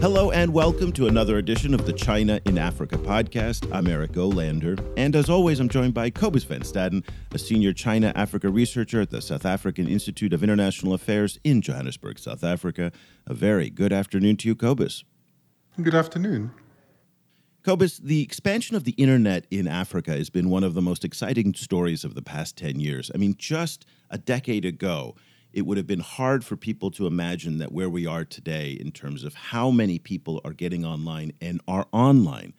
Hello and welcome to another edition of the China in Africa podcast. I'm Eric Olander, and as always, I'm joined by Kobus van Staden, a senior China-Africa researcher at the South African Institute of International Affairs in Johannesburg, South Africa. A very good afternoon to you, Kobus. Good afternoon. Kobus, the expansion of the internet in Africa has been one of the most exciting stories of the past 10 years. I mean, just a decade ago, it would have been hard for people to imagine that where we are today in terms of how many people are getting online and are online.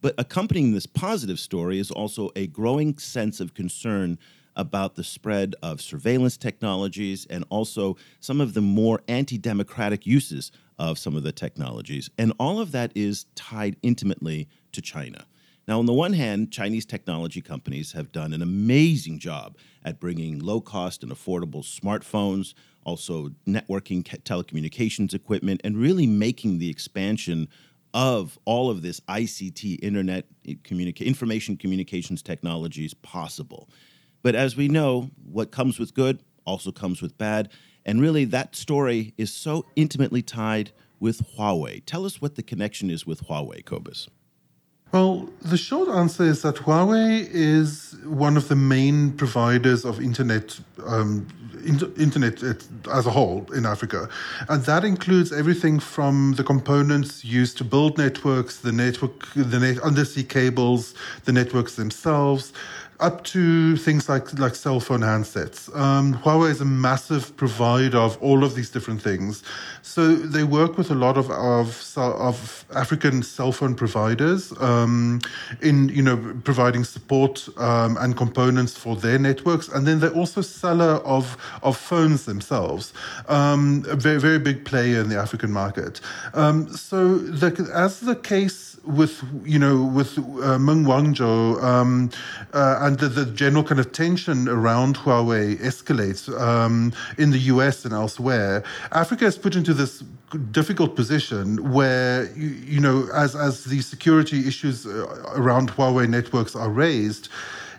But accompanying this positive story is also a growing sense of concern about the spread of surveillance technologies and also some of the more anti-democratic uses of some of the technologies. And all of that is tied intimately to China. Now, on the one hand, Chinese technology companies have done an amazing job at bringing low-cost and affordable smartphones, also networking, telecommunications equipment, and really making the expansion of all of this ICT, internet, information communications technologies possible. But as we know, what comes with good also comes with bad. And really, that story is so intimately tied with Huawei. Tell us what the connection is with Huawei, Kobus. Well, the short answer is that Huawei is one of the main providers of internet internet as a whole in Africa. And that includes everything from the components used to build networks, the undersea cables, the networks themselves, up to things like cell phone handsets. Huawei is a massive provider of all of these different things. So they work with a lot of African cell phone providers in providing support and components for their networks. And then they're also seller of phones themselves, a very, very big player in the African market. As the case with Meng Wanzhou and the general kind of tension around Huawei escalates in the US and elsewhere, Africa is put into this difficult position where, as the security issues around Huawei networks are raised,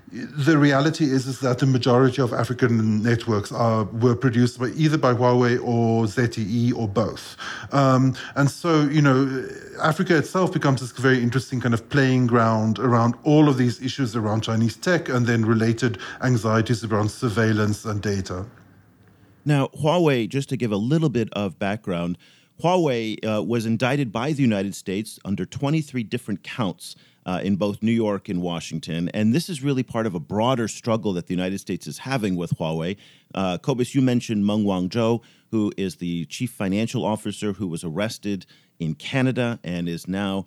the reality is that the majority of African networks were produced either by Huawei or ZTE or both. And so Africa itself becomes this very interesting kind of playing ground around all of these issues around Chinese tech and then related anxieties around surveillance and data. Now, Huawei, just to give a little bit of background, Huawei was indicted by the United States under 23 different counts in both New York and Washington. And this is really part of a broader struggle that the United States is having with Huawei. Kobus, you mentioned Meng Wanzhou, who is the chief financial officer who was arrested in Canada and is now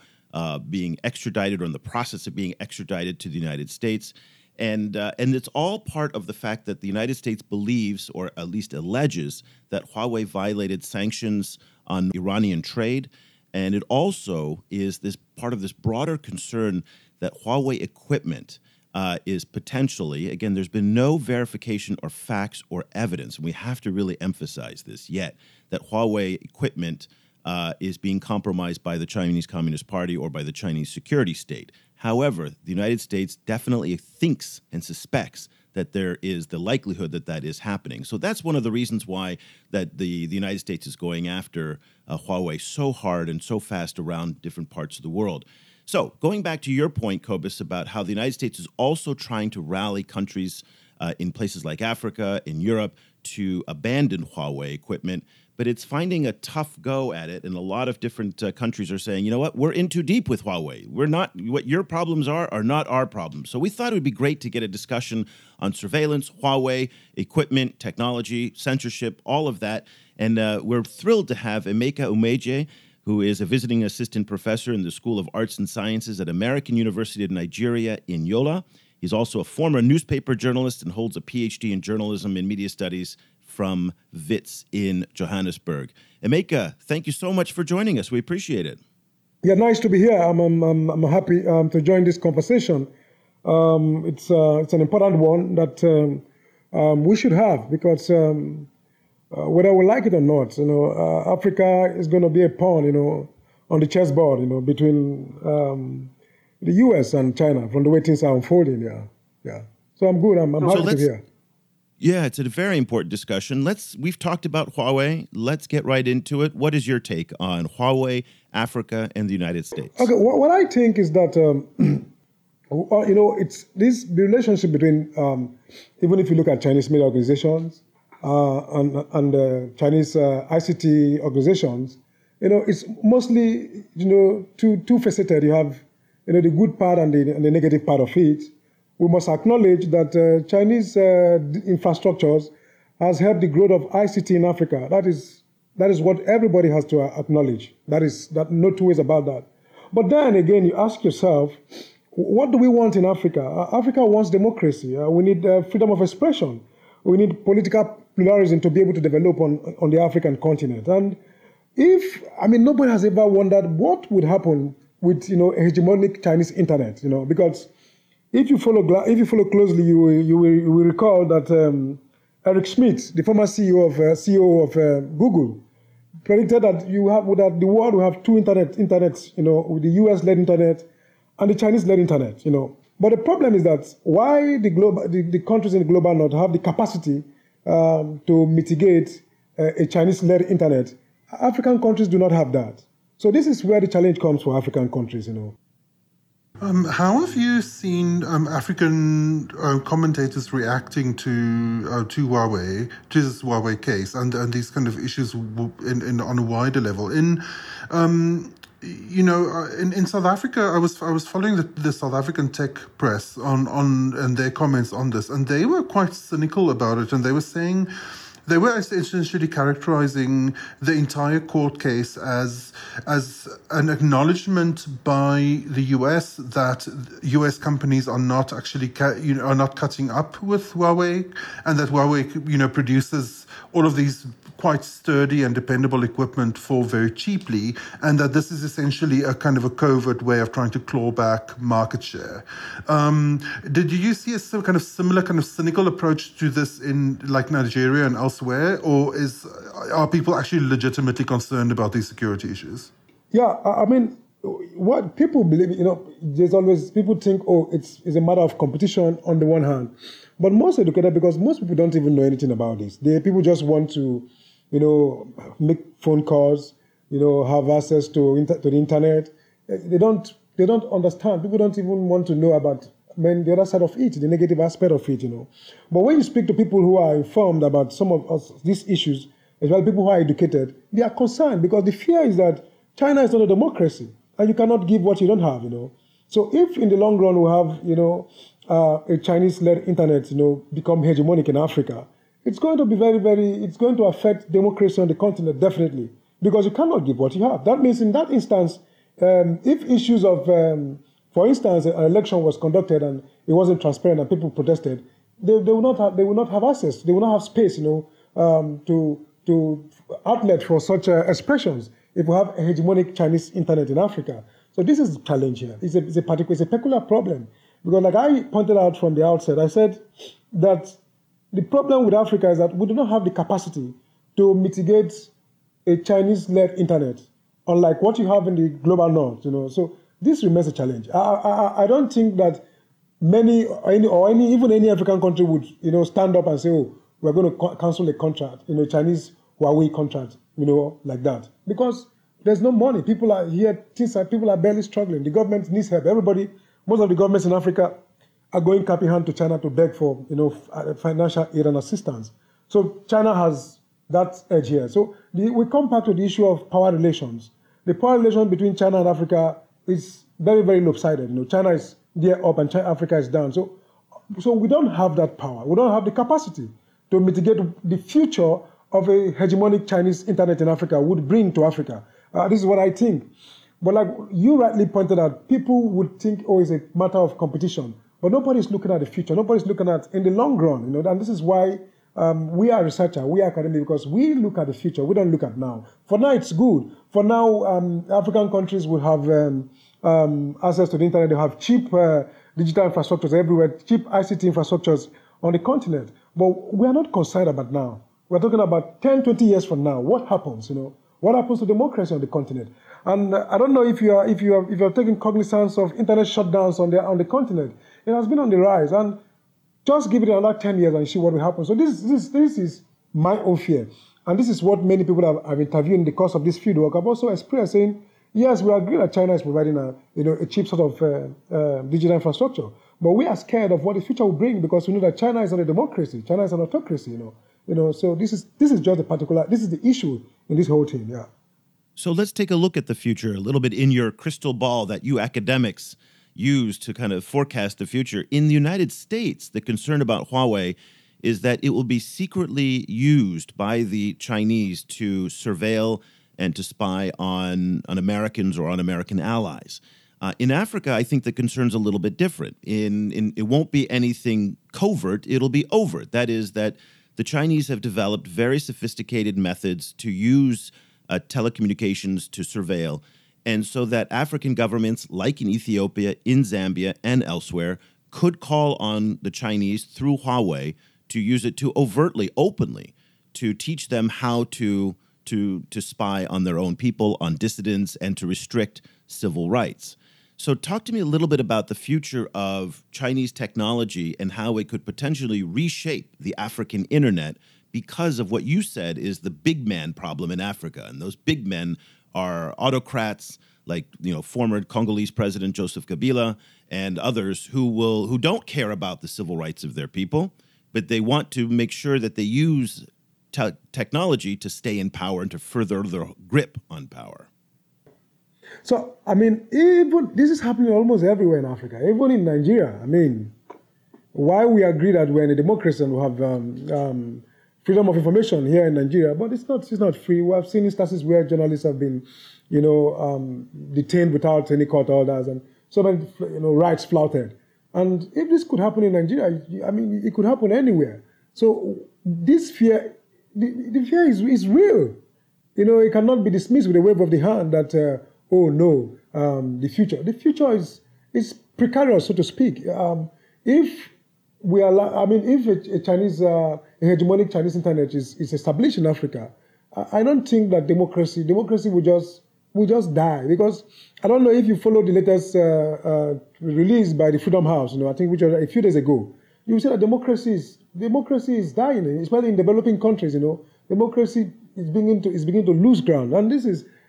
being extradited or in the process of being extradited to the United States. And it's all part of the fact that the United States believes, or at least alleges, that Huawei violated sanctions on Iranian trade. And it also is this part of this broader concern that Huawei equipment is potentially, again, there's been no verification or facts or evidence, and we have to really emphasize this yet, that Huawei equipment is being compromised by the Chinese Communist Party or by the Chinese security state. However, the United States definitely thinks and suspects that there is the likelihood that that is happening. So that's one of the reasons why that the United States is going after Huawei so hard and so fast around different parts of the world. So going back to your point, Kobus, about how the United States is also trying to rally countries in places like Africa, in Europe, to abandon Huawei equipment, but it's finding a tough go at it. And a lot of different countries are saying, you know what, we're in too deep with Huawei. We're not, what your problems are not our problems. So we thought it would be great to get a discussion on surveillance, Huawei, equipment, technology, censorship, all of that. And we're thrilled to have Emeka Umejei, who is a visiting assistant professor in the School of Arts and Sciences at American University of Nigeria in Yola. He's also a former newspaper journalist and holds a PhD in journalism and media studies from WITS in Johannesburg. Emeka, thank you so much for joining us. We appreciate it. Yeah, nice to be here. I'm happy to join this conversation. It's an important one that we should have, because whether we like it or not, Africa is going to be a pawn, on the chessboard, between the U.S. and China, from the way things are unfolding. Yeah. So I'm good. I'm happy to be here. Yeah, it's a very important discussion. We've talked about Huawei. Let's get right into it. What is your take on Huawei, Africa, and the United States? Okay, what I think is that it's this relationship between even if you look at Chinese media organizations and Chinese ICT organizations, it's mostly two-faceted. You have the good part and the negative part of it. We must acknowledge that Chinese infrastructures has helped the growth of ICT in Africa. That is what everybody has to acknowledge. That no two ways about that. But then again, you ask yourself, what do we want in Africa? Africa wants democracy. We need freedom of expression. We need political pluralism to be able to develop on the African continent. And nobody has ever wondered what would happen with a hegemonic Chinese internet. Because if you follow closely, you will recall that Eric Schmidt, the former CEO of Google, predicted that the world will have two internets, with the US-led internet and the Chinese-led internet. But the problem is that why the countries in the global north have the capacity to mitigate a Chinese-led internet, African countries do not have that. So this is where the challenge comes for African countries. How have you seen African commentators reacting to Huawei, to this Huawei case, and these kind of issues on a wider level? In South Africa, I was following the South African tech press on and their comments on this, and they were quite cynical about it, and they were saying. They were essentially characterizing the entire court case as an acknowledgement by the U.S. that U.S. companies are not actually are not cutting up with Huawei, and that Huawei produces all of these quite sturdy and dependable equipment for very cheaply, and that this is essentially a kind of a covert way of trying to claw back market share. Did you see some kind of similar kind of cynical approach to this in like Nigeria and elsewhere, or are people actually legitimately concerned about these security issues? Yeah, what people believe, there's always people think, it's a matter of competition on the one hand, but most educated, because most people don't even know anything about this. People just want to, make phone calls, have access to the internet. They don't understand. People don't even want to know about the other side of it, the negative aspect of it. But when you speak to people who are informed about some of these issues, as well as people who are educated, they are concerned, because the fear is that China is not a democracy and you cannot give what you don't have. So if in the long run we have a Chinese-led internet, become hegemonic in Africa, it's going to be very, very. It's going to affect democracy on the continent, definitely, because you cannot give what you have. That means, in that instance, if issues of, for instance, an election was conducted and it wasn't transparent and people protested, they will not have access. They will not have space, to outlet for such expressions. If we have a hegemonic Chinese internet in Africa, so this is the challenge here. It's a peculiar problem. Because like I pointed out from the outset, I said that the problem with Africa is that we do not have the capacity to mitigate a Chinese-led internet, unlike what you have in the global north. So this remains a challenge. I don't think that any African country would stand up and say, we're going to cancel a contract, Chinese Huawei contract, like that, because there's no money. People are here. People are barely struggling. The government needs help. Most of the governments in Africa are going cap in hand to China to beg for, financial aid and assistance. So China has that edge here. So we come back to the issue of power relations. The power relation between China and Africa is very, very lopsided. China is there up and Africa is down. So we don't have that power. We don't have the capacity to mitigate the future of a hegemonic Chinese internet in Africa would bring to Africa. This is what I think. But like you rightly pointed out, people would think, it's a matter of competition. But nobody's looking at the future. Nobody's looking at, in the long run, and this is why We are researchers, we are academic, because we look at the future, we don't look at now. For now, it's good. For now, African countries will have access to the internet. They have cheap digital infrastructures everywhere, cheap ICT infrastructures on the continent. But we are not concerned about now. We're talking about 10, 20 years from now. What happens, you know? What happens to democracy on the continent? And I don't know if you're taking cognizance of internet shutdowns on the continent. It has been on the rise, and just give it another 10 years and see what will happen. So this is my own fear, and this is what many people I've interviewed in the course of this fieldwork. I've also experienced saying, yes, we agree that China is providing a cheap sort of digital infrastructure, but we are scared of what the future will bring, because we know that China is not a democracy, China is an autocracy, you know. So this is just this is the issue in this whole thing, yeah. So let's take a look at the future a little bit in your crystal ball that you academics use to kind of forecast the future. In the United States, the concern about Huawei is that it will be secretly used by the Chinese to surveil and to spy on Americans or on American allies. In Africa, I think the concern's a little bit different. It won't be anything covert, it'll be overt. That is that the Chinese have developed very sophisticated methods to use telecommunications to surveil, and so that African governments, like in Ethiopia, in Zambia, and elsewhere, could call on the Chinese through Huawei to use it to overtly, openly, to teach them how to spy on their own people, on dissidents, and to restrict civil rights. So talk to me a little bit about the future of Chinese technology and how it could potentially reshape the African internet, because of what you said is the big man problem in Africa. And those big men are autocrats like, former Congolese President Joseph Kabila and others who don't care about the civil rights of their people, but they want to make sure that they use technology to stay in power and to further their grip on power. So, even this is happening almost everywhere in Africa, even in Nigeria. Why we agree that we're in a democracy and we have freedom of information here in Nigeria, but it's not free. We have seen instances where journalists have been, detained without any court orders, and so many, rights flouted. And if this could happen in Nigeria, it could happen anywhere. So this fear, the fear is real. It cannot be dismissed with a wave of the hand that, the future. The future is precarious, so to speak. If a Chinese, hegemonic Chinese internet is established in Africa, I don't think that democracy will just die, because I don't know if you follow the latest release by the Freedom House, I think, which was a few days ago. You see that democracy is dying, especially in developing countries. Democracy is beginning to lose ground, and this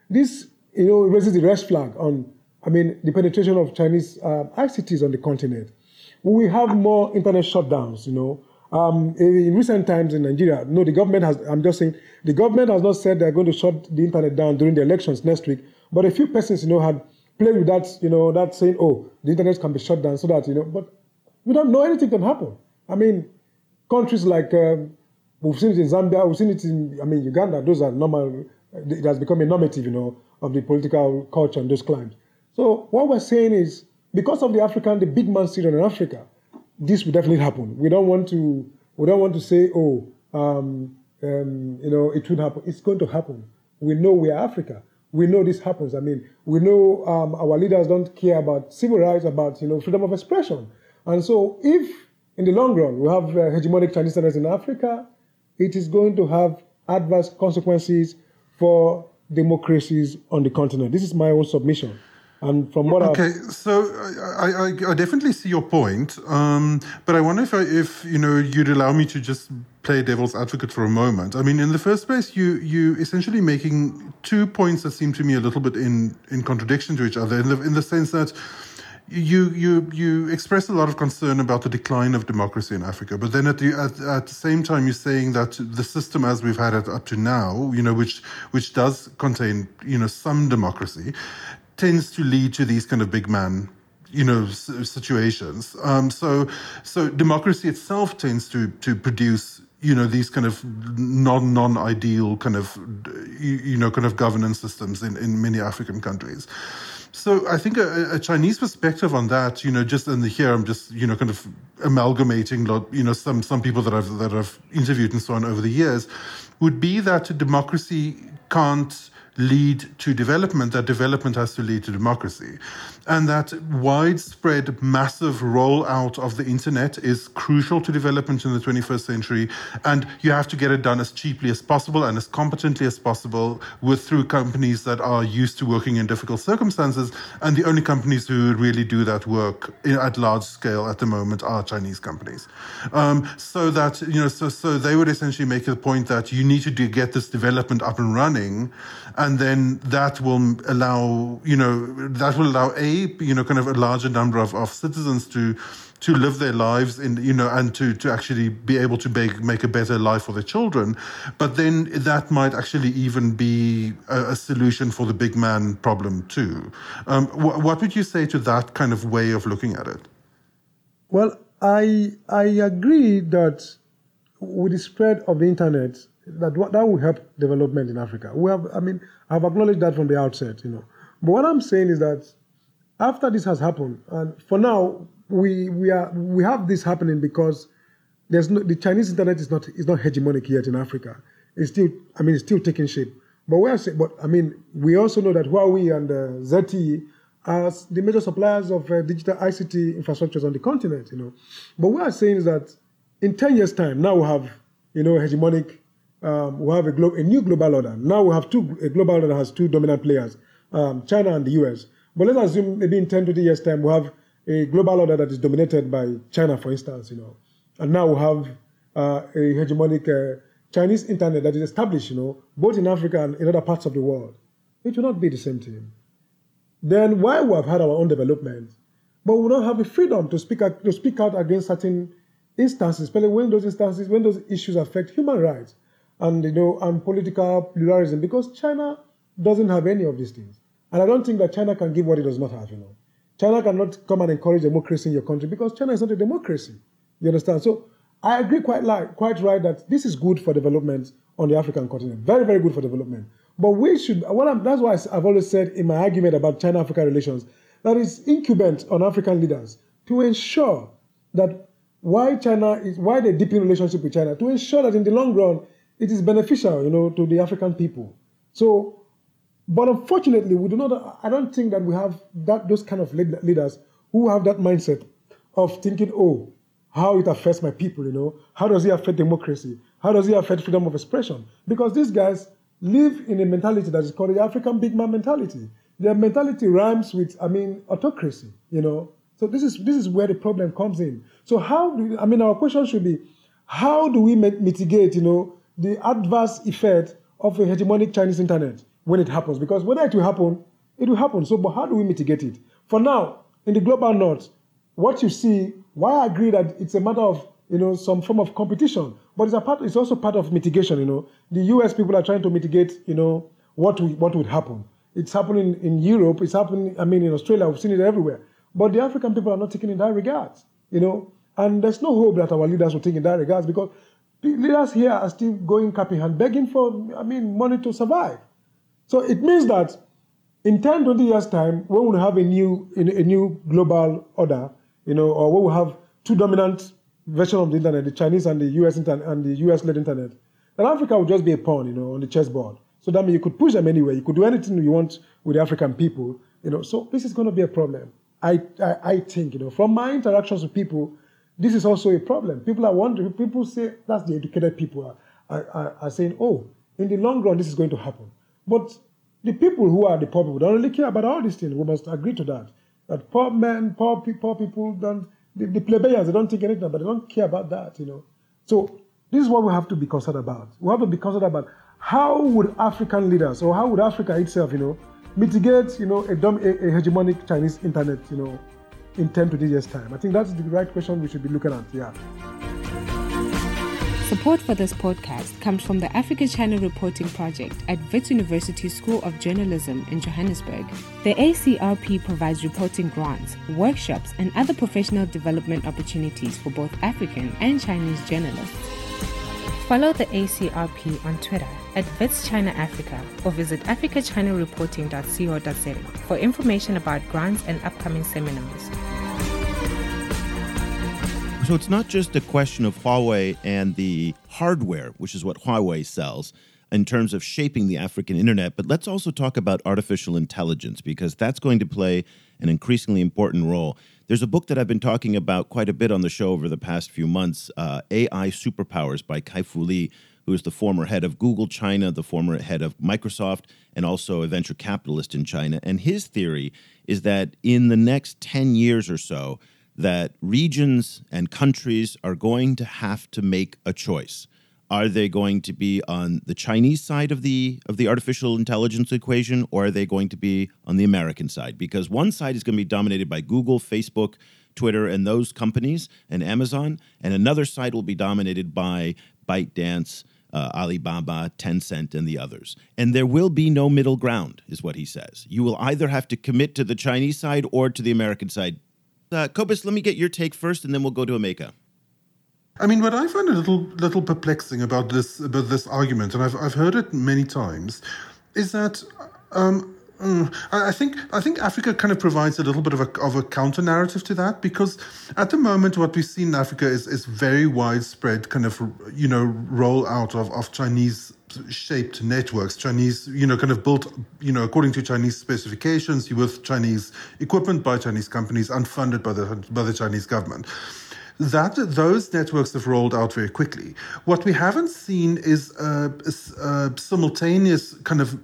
raises the red flag on the penetration of Chinese ICTs on the continent. We have more internet shutdowns, In recent times in Nigeria, the government has, I'm just saying, the government has not said they're going to shut the internet down during the elections next week. But a few persons, had played with that, that saying, the internet can be shut down so that, but we don't know anything can happen. Countries like, we've seen it in Zambia, we've seen it in, Uganda, those are normal, it has become a normative, of the political culture and those climes. So what we're saying is, because of the big man syndrome in Africa, this will definitely happen. We don't want to say, it will happen. It's going to happen. We know we are Africa. We know this happens. We know our leaders don't care about civil rights, about freedom of expression. And so, if in the long run we have hegemonic Chinese standards in Africa, it is going to have adverse consequences for democracies on the continent. This is my own submission. And from what I definitely see your point, but I wonder if you'd allow me to just play devil's advocate for a moment. In the first place, you essentially making 2 points that seem to me a little bit in contradiction to each other, in the sense that you express a lot of concern about the decline of democracy in Africa, but then at the same time you're saying that the system as we've had it up to now, which does contain some democracy, tends to lead to these kind of big man, situations. So democracy itself tends to produce, these kind of non-ideal kind of governance systems in many African countries. So I think a Chinese perspective on that, just in the here, I'm just, kind of amalgamating, some people that I've interviewed and so on over the years, would be that democracy can't lead to development, that development has to lead to democracy. And that widespread, massive rollout of the internet is crucial to development in the 21st century. And you have to get it done as cheaply as possible and as competently as possible through companies that are used to working in difficult circumstances. And the only companies who really do that work at large scale at the moment are Chinese companies. So they would essentially make the point that you need to get this development up and running. And then that will allow a larger number of citizens to live their lives and to actually be able to make a better life for their children. But then that might actually even be a solution for the big man problem too. What would you say to that kind of way of looking at it? Well, I agree that with the spread of the internet, that will help development in Africa. I've acknowledged that from the outset, But what I'm saying is that after this has happened, and for now we have this happening because the Chinese internet is not hegemonic yet in Africa. It's still taking shape. But we also know that Huawei and ZTE are the major suppliers of digital ICT infrastructures on the continent, But what I'm saying is that in 10 years' time, now we have hegemonic. We have a new global order. Now we have a global order that has two dominant players, China and the US. But let's assume maybe in 10 to 20 years' time, we have a global order that is dominated by China, for instance, And now we have a hegemonic Chinese internet that is established, both in Africa and in other parts of the world. It will not be the same thing. Then why we have had our own development, but we don't have the freedom to speak out against certain instances, especially when those issues affect human rights. And and political pluralism, because China doesn't have any of these things, and I don't think that China can give what it does not have. China cannot come and encourage democracy in your country because China is not a democracy. You understand? So I agree quite right that this is good for development on the African continent, very very good for development. But we should. That's why I've always said in my argument about China-Africa relations that it's incumbent on African leaders to ensure that why they deepen relationship with China, to ensure that in the long run. It is beneficial, to the African people. So, but unfortunately, we do not. I don't think that we have those kind of leaders who have that mindset of thinking, oh, how it affects my people, How does it affect democracy? How does it affect freedom of expression? Because these guys live in a mentality that is called the African big man mentality. Their mentality rhymes with, autocracy, So this is where the problem comes in. So our question should be, how do we mitigate, the adverse effect of a hegemonic Chinese internet when it happens? Because whether it will happen. So, but how do we mitigate it? For now, in the global north, what you see, I agree that it's a matter of, some form of competition, but it's also part of mitigation, The US people are trying to mitigate, what would happen. It's happening in Europe, it's happening, in Australia, we've seen it everywhere. But the African people are not taking in that regard, And there's no hope that our leaders will take in that regard because leaders here are still going cap in hand, begging for, money to survive. So it means that in 10, 20 years' time, we will have a new global order, or we will have two dominant versions of the internet, the Chinese and the US internet, and the US-led internet. And Africa will just be a pawn, on the chessboard. So that means you could push them anywhere. You could do anything you want with the African people, So this is going to be a problem. I think, from my interactions with people, this is also a problem. People are wondering, people say, that's the educated people are saying, oh, in the long run, this is going to happen. But the people who are the poor people don't really care about all these things. We must agree to that. That poor men, poor people, the plebeians, they don't think anything, but they don't care about that, So this is what we have to be concerned about. We have to be concerned about how would African leaders, or how would Africa itself, mitigate, a hegemonic Chinese internet, in 10 to 20 years' time. I think that's the right question we should be looking at, yeah. Support for this podcast comes from the Africa-China Reporting Project at Wits University School of Journalism in Johannesburg. The ACRP provides reporting grants, workshops, and other professional development opportunities for both African and Chinese journalists. Follow the ACRP on Twitter at Wits China Africa or visit africachinareporting.co.za for information about grants and upcoming seminars. So it's not just a question of Huawei and the hardware, which is what Huawei sells, in terms of shaping the African internet, but let's also talk about artificial intelligence, because that's going to play an increasingly important role. There's a book that I've been talking about quite a bit on the show over the past few months, AI Superpowers by Kai-Fu Lee, who is the former head of Google China, the former head of Microsoft, and also a venture capitalist in China. And his theory is that in the next 10 years or so, that regions and countries are going to have to make a choice. Are they going to be on the Chinese side of the artificial intelligence equation, or are they going to be on the American side? Because one side is going to be dominated by Google, Facebook, Twitter, and those companies, and Amazon, and another side will be dominated by ByteDance, Alibaba, Tencent, and the others. And there will be no middle ground, is what he says. You will either have to commit to the Chinese side or to the American side. Kobus, let me get your take first, and then we'll go to Emeka. I mean, what I find a little perplexing about this argument, and I've heard it many times, is that I think Africa kind of provides a little bit of a counter narrative to that, because at the moment what we see in Africa is very widespread kind of rollout of Chinese shaped networks, Chinese, kind of built, according to Chinese specifications, with Chinese equipment by Chinese companies and funded by the Chinese government. That those networks have rolled out very quickly. What we haven't seen is a simultaneous kind of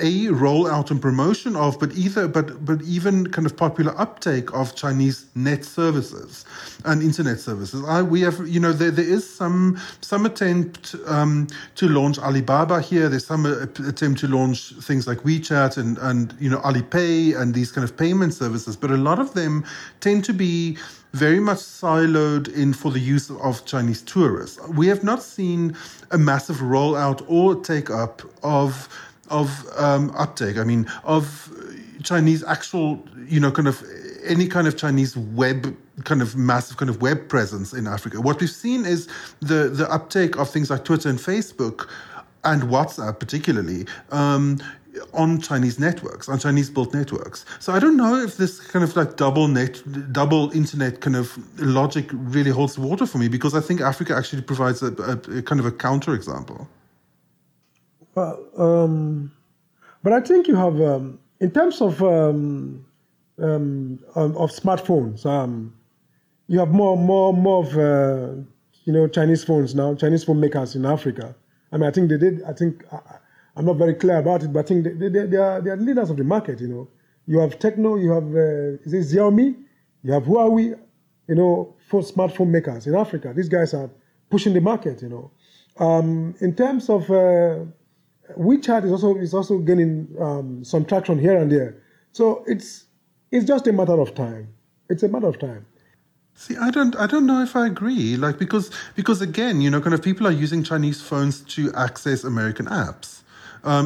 a rollout and promotion of, but even kind of popular uptake of Chinese net services and internet services. There is some attempt to launch Alibaba here. There's some attempt to launch things like WeChat and Alipay and these kind of payment services. But a lot of them tend to be very much siloed in for the use of Chinese tourists. We have not seen a massive rollout or take-up of Chinese actual, any kind of Chinese web, kind of massive kind of web presence in Africa. What we've seen is the uptake of things like Twitter and Facebook and WhatsApp particularly, on Chinese networks, on Chinese-built networks. So I don't know if this kind of like double internet kind of logic really holds water for me, because I think Africa actually provides a kind of a counterexample. Well, but I think you have, in terms of smartphones, you have more of Chinese phones now, Chinese phone makers in Africa. I mean, I think they did. I think I'm not very clear about it, but I think they are leaders of the market. You have Tecno, you have Xiaomi, you have Huawei. For smartphone makers in Africa, these guys are pushing the market. In terms of WeChat is also gaining some traction here and there. So it's just a matter of time. It's a matter of time. See, I don't know if I agree. Like because again, kind of people are using Chinese phones to access American apps. A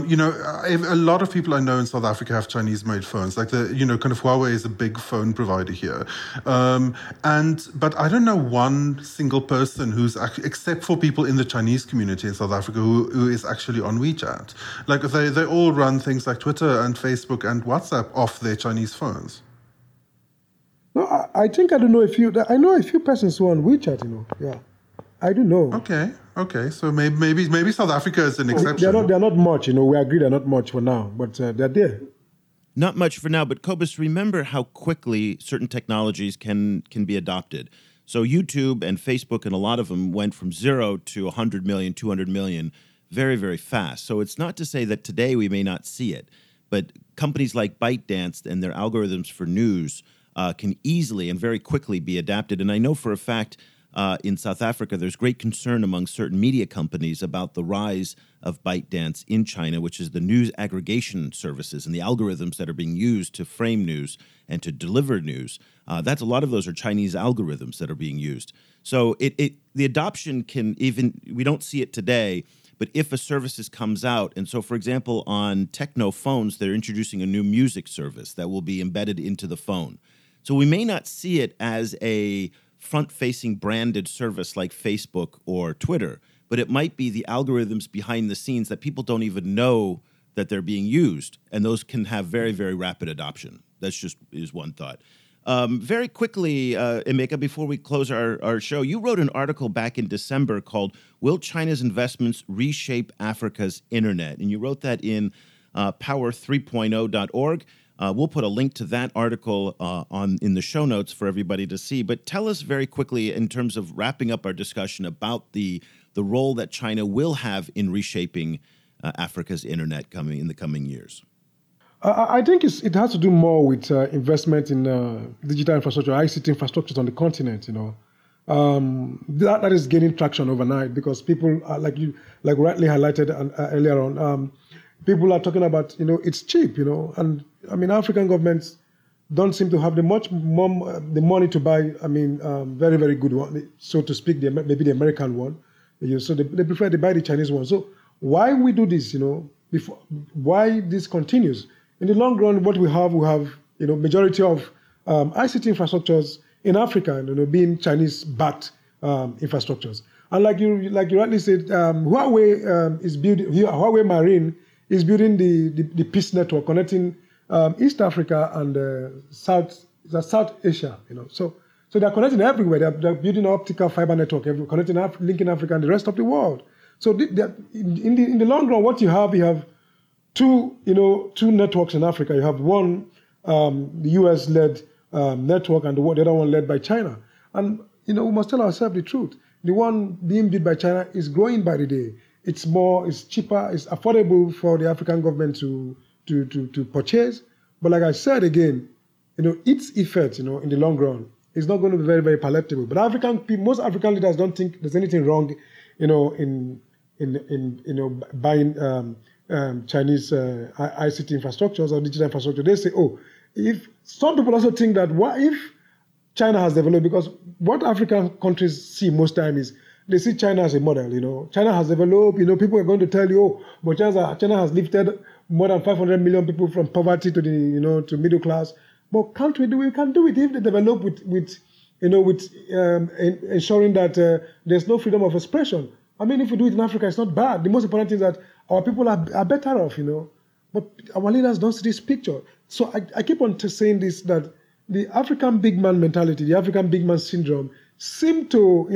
lot of people I know in South Africa have Chinese-made phones. Like Huawei is a big phone provider here, but I don't know one single person who's actually, except for people in the Chinese community in South Africa, who is actually on WeChat. Like they all run things like Twitter and Facebook and WhatsApp off their Chinese phones. No, I know a few persons who are on WeChat. Yeah. I don't know. Okay. So maybe South Africa is an exception. They're not much. We agree they're not much for now, but they're there. Not much for now, but Kobus, remember how quickly certain technologies can be adopted. So YouTube and Facebook and a lot of them went from 0 to 100 million, 200 million very, very fast. So it's not to say that today we may not see it, but companies like ByteDance and their algorithms for news can easily and very quickly be adapted. And I know for a fact, in South Africa, there's great concern among certain media companies about the rise of ByteDance in China, which is the news aggregation services and the algorithms that are being used to frame news and to deliver news. That's a lot of those are Chinese algorithms that are being used. So the adoption can even, we don't see it today, but if a services comes out, and so for example, on Tecno phones, they're introducing a new music service that will be embedded into the phone. So we may not see it as a front-facing branded service like Facebook or Twitter, but it might be the algorithms behind the scenes that people don't even know that they're being used. And those can have very, very rapid adoption. That's just is one thought. Very quickly, Emeka, before we close our show, you wrote an article back in December called Will China's Investments Reshape Africa's Internet? And you wrote that in Power3.0.org. We'll put a link to that article in the show notes for everybody to see. But tell us very quickly, in terms of wrapping up our discussion about the role that China will have in reshaping Africa's internet in the coming years. I think it has to do more with investment in digital infrastructure, ICT infrastructures on the continent. You know, that is gaining traction overnight because people, like you rightly highlighted earlier on, people are talking about it's cheap, and African governments don't seem to have the money to buy. Very very good one, so to speak, maybe the American one. So they prefer to buy the Chinese one. So why we do this? Why this continues? In the long run, what we have majority of ICT infrastructures in Africa, being Chinese-backed infrastructures. And like you rightly said, Huawei Marine is building the peace network connecting East Africa and South Asia. So they're connecting everywhere. They're building optical fiber network, connecting linking Africa and the rest of the world. So in the long run, what you have two networks in Africa. You have one, the U.S.-led network, and the other one led by China. And, we must tell ourselves the truth. The one being built by China is growing by the day. It's cheaper, it's affordable for the African government to purchase. But like I said again, its effect, in the long run, is not going to be very, very palatable. But most African leaders don't think there's anything wrong, in buying Chinese ICT infrastructures or digital infrastructure. They say, if some people also think that what if China has developed, because what African countries see most time is they see China as a model. China has developed. People are going to tell you, but China has lifted more than 500 million people from poverty to the to middle class. But can't we do it? We can do it if they develop with ensuring that there's no freedom of expression. If we do it in Africa, it's not bad. The most important thing is that our people are better off, But our leaders don't see this picture. So I keep on saying this, that the African big man mentality, the African big man syndrome, seem to,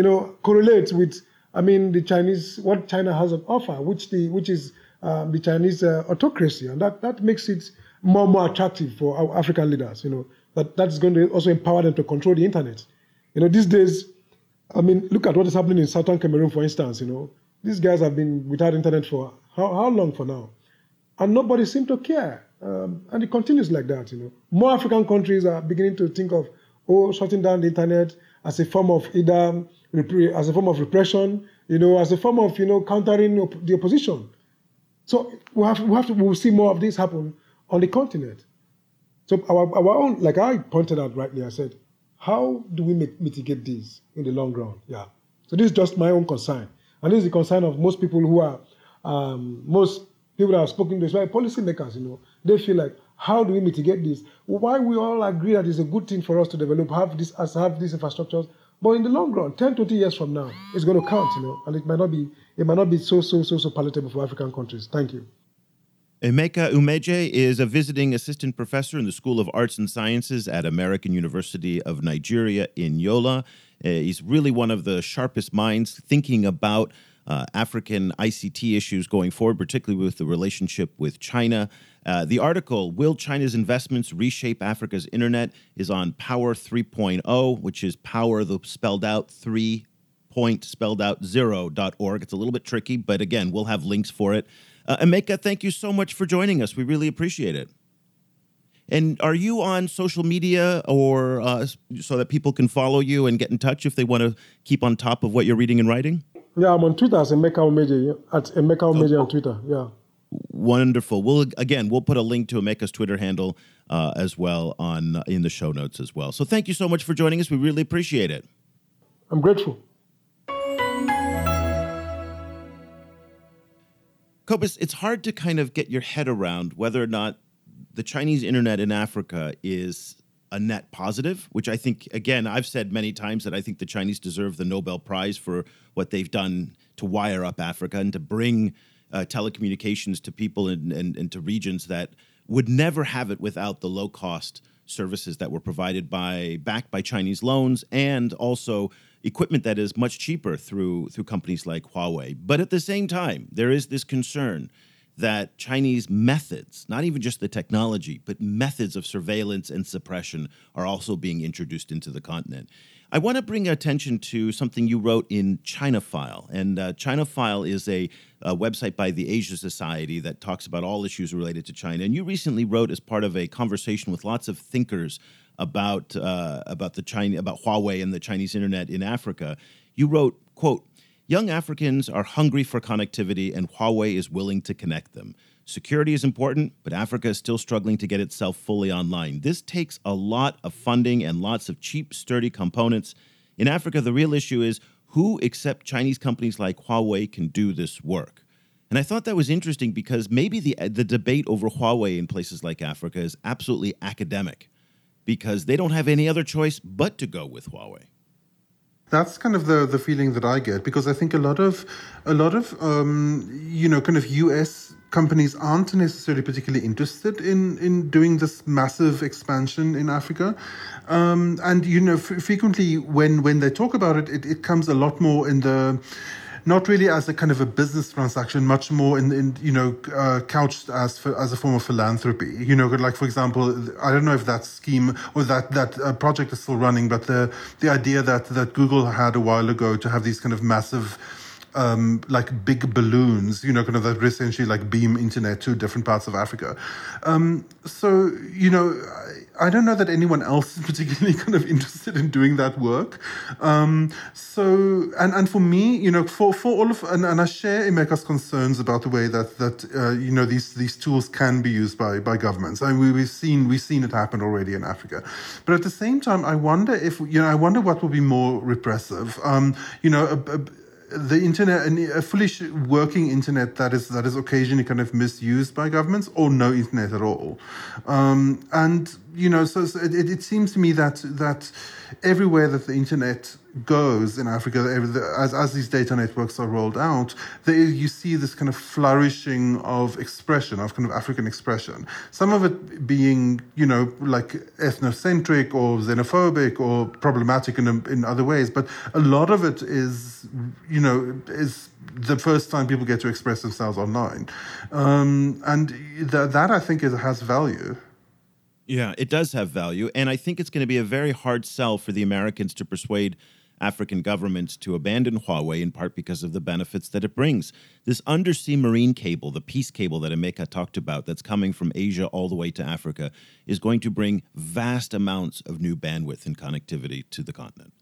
correlate with, the Chinese, what China has on offer, which is the Chinese autocracy. And that makes it more attractive for our African leaders, That's going to also empower them to control the internet. These days, look at what is happening in southern Cameroon, for instance. These guys have been without internet for how long for now? And nobody seems to care. And it continues like that. More African countries are beginning to think of, shutting down the internet as a form of repression, as a form of, countering the opposition. So we'll see more of this happen on the continent. So our own, like I pointed out rightly, I said, how do we mitigate this in the long run? Yeah. So this is just my own concern. And this is the concern of most people most people that I've spoken to, like policymakers, They feel like, how do we mitigate this? Why we all agree that it's a good thing for us to develop, have these infrastructures, but in the long run, 10, 20 years from now, it's going to count, and it might not be so palatable for African countries. Thank you. Emeka Umejei is a visiting assistant professor in the School of Arts and Sciences at American University of Nigeria in Yola. He's really one of the sharpest minds thinking about African ICT issues going forward, particularly with the relationship with China. The article, Will China's Investments Reshape Africa's Internet?, is on Power 3.0, which is power, spelled out 0.0.org. It's a little bit tricky, but again, we'll have links for it. Emeka, thank you so much for joining us. We really appreciate it. And are you on social media or so that people can follow you and get in touch if they want to keep on top of what you're reading and writing? Yeah, I'm on Twitter as Emeka Umejei, on Twitter, yeah. Wonderful. We'll put a link to Emeka's Twitter handle as well in the show notes as well. So thank you so much for joining us. We really appreciate it. I'm grateful. Kobus, it's hard to kind of get your head around whether or not the Chinese internet in Africa is a net positive, which I think, again, I've said many times that I think the Chinese deserve the Nobel Prize for what they've done to wire up Africa and to bring telecommunications to people and to regions that would never have it without the low-cost services that were provided backed by Chinese loans and also equipment that is much cheaper through companies like Huawei. But at the same time, there is this concern that Chinese methods, not even just the technology, but methods of surveillance and suppression are also being introduced into the continent. I want to bring attention to something you wrote in China File. And China File is a website by the Asia Society that talks about all issues related to China. And you recently wrote, as part of a conversation with lots of thinkers about Huawei and the Chinese internet in Africa, you wrote, quote, "Young Africans are hungry for connectivity, and Huawei is willing to connect them. Security is important, but Africa is still struggling to get itself fully online. This takes a lot of funding and lots of cheap, sturdy components. In Africa, the real issue is who except Chinese companies like Huawei can do this work." And I thought that was interesting because maybe the debate over Huawei in places like Africa is absolutely academic because they don't have any other choice but to go with Huawei. That's kind of the feeling that I get, because I think a lot of kind of US companies aren't necessarily particularly interested in doing this massive expansion in Africa. Frequently when they talk about it, it comes a lot more in the, not really as a kind of a business transaction, much more in couched as a form of philanthropy. You know, like, for example, I don't know if that scheme or that project is still running, but the idea that Google had a while ago to have these kind of massive, like big balloons, kind of that essentially like beam internet to different parts of Africa. I don't know that anyone else is particularly kind of interested in doing that work. So, and for me, for all of, and I share Emeka's concerns about the way that these tools can be used by governments. I mean, we've seen it happen already in Africa. But at the same time, I wonder if what will be more repressive. The internet, a fully working internet that is occasionally kind of misused by governments, or no internet at all, so it seems to me that everywhere that the internet goes in Africa, as these data networks are rolled out, you see this kind of flourishing of expression, of kind of African expression. Some of it being, like ethnocentric or xenophobic or problematic in other ways, but a lot of it is the first time people get to express themselves online, and that I think has value. Yeah, it does have value. And I think it's going to be a very hard sell for the Americans to persuade African governments to abandon Huawei, in part because of the benefits that it brings. This undersea marine cable, the peace cable that Emeka talked about, that's coming from Asia all the way to Africa, is going to bring vast amounts of new bandwidth and connectivity to the continent.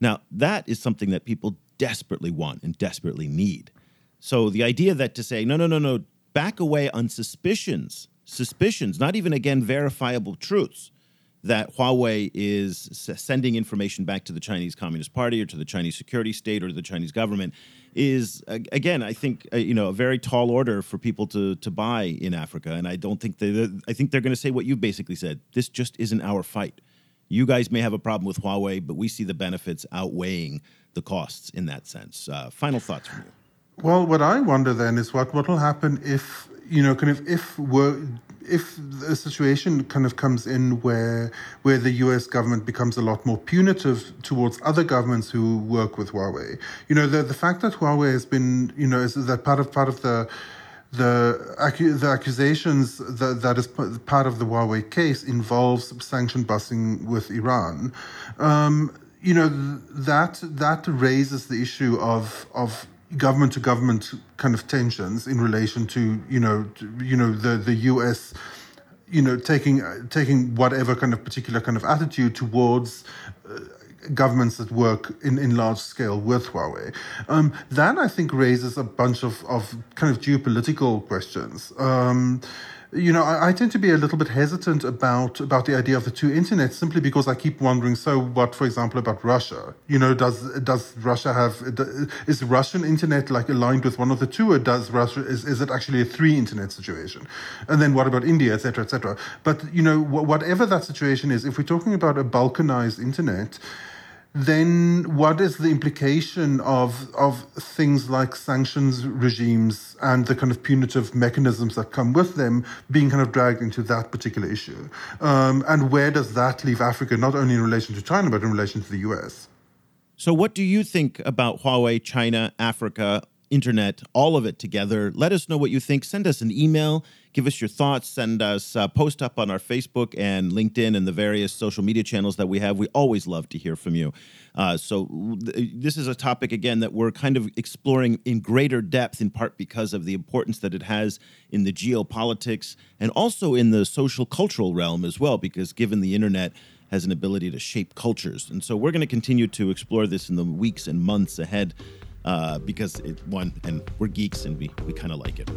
Now, that is something that people desperately want and desperately need. So the idea that to say, no, back away on suspicions, not even, again, verifiable truths, that Huawei is sending information back to the Chinese Communist Party or to the Chinese security state or to the Chinese government is, again, I think, a very tall order for people to buy in Africa. And I don't think I think they're going to say what you basically said. This just isn't our fight. You guys may have a problem with Huawei, but we see the benefits outweighing the costs in that sense. Final thoughts from you. Well, what I wonder then is what will happen if, if a situation kind of comes in where the US government becomes a lot more punitive towards other governments who work with Huawei. The fact that Huawei has been, is that part of the accusations that is part of the Huawei case involves sanction busing with Iran. That raises the issue of government to government kind of tensions in relation to the US taking whatever kind of particular kind of attitude towards governments that work in large scale with Huawei. That I think raises a bunch of kind of geopolitical questions. I tend to be a little bit hesitant about the idea of the two internets, simply because I keep wondering, so what, for example, about Russia? Does Russia is Russian internet like aligned with one of the two, or is it actually a three internet situation? And then what about India, et cetera, et cetera? But, whatever that situation is, if we're talking about a balkanized internet, then what is the implication of things like sanctions regimes and the kind of punitive mechanisms that come with them being kind of dragged into that particular issue? And where does that leave Africa, not only in relation to China, but in relation to the US? So what do you think about Huawei, China, Africa, internet, all of it together? Let us know what you think. Send us an email. Give us your thoughts. Send us a post up on our Facebook and LinkedIn and the various social media channels that we have. We always love to hear from you. So this is a topic, again, that we're kind of exploring in greater depth, in part because of the importance that it has in the geopolitics and also in the social cultural realm as well, because given the internet has an ability to shape cultures. And so we're going to continue to explore this in the weeks and months ahead. Because we're geeks and we kind of like it.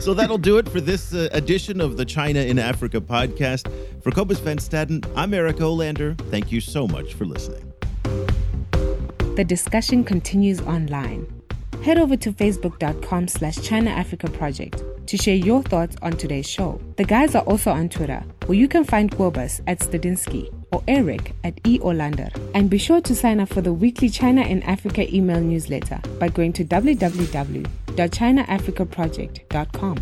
so that'll do it for this edition of the China in Africa podcast. For Kobus van Staden, I'm Eric Olander. Thank you so much for listening. The discussion continues online. Head over to facebook.com/China Africa Project to share your thoughts on today's show. The guys are also on Twitter, where you can find Kobus @Stadinsky or Eric @EOlander. And be sure to sign up for the weekly China and Africa email newsletter by going to www.ChinaAfricaProject.com.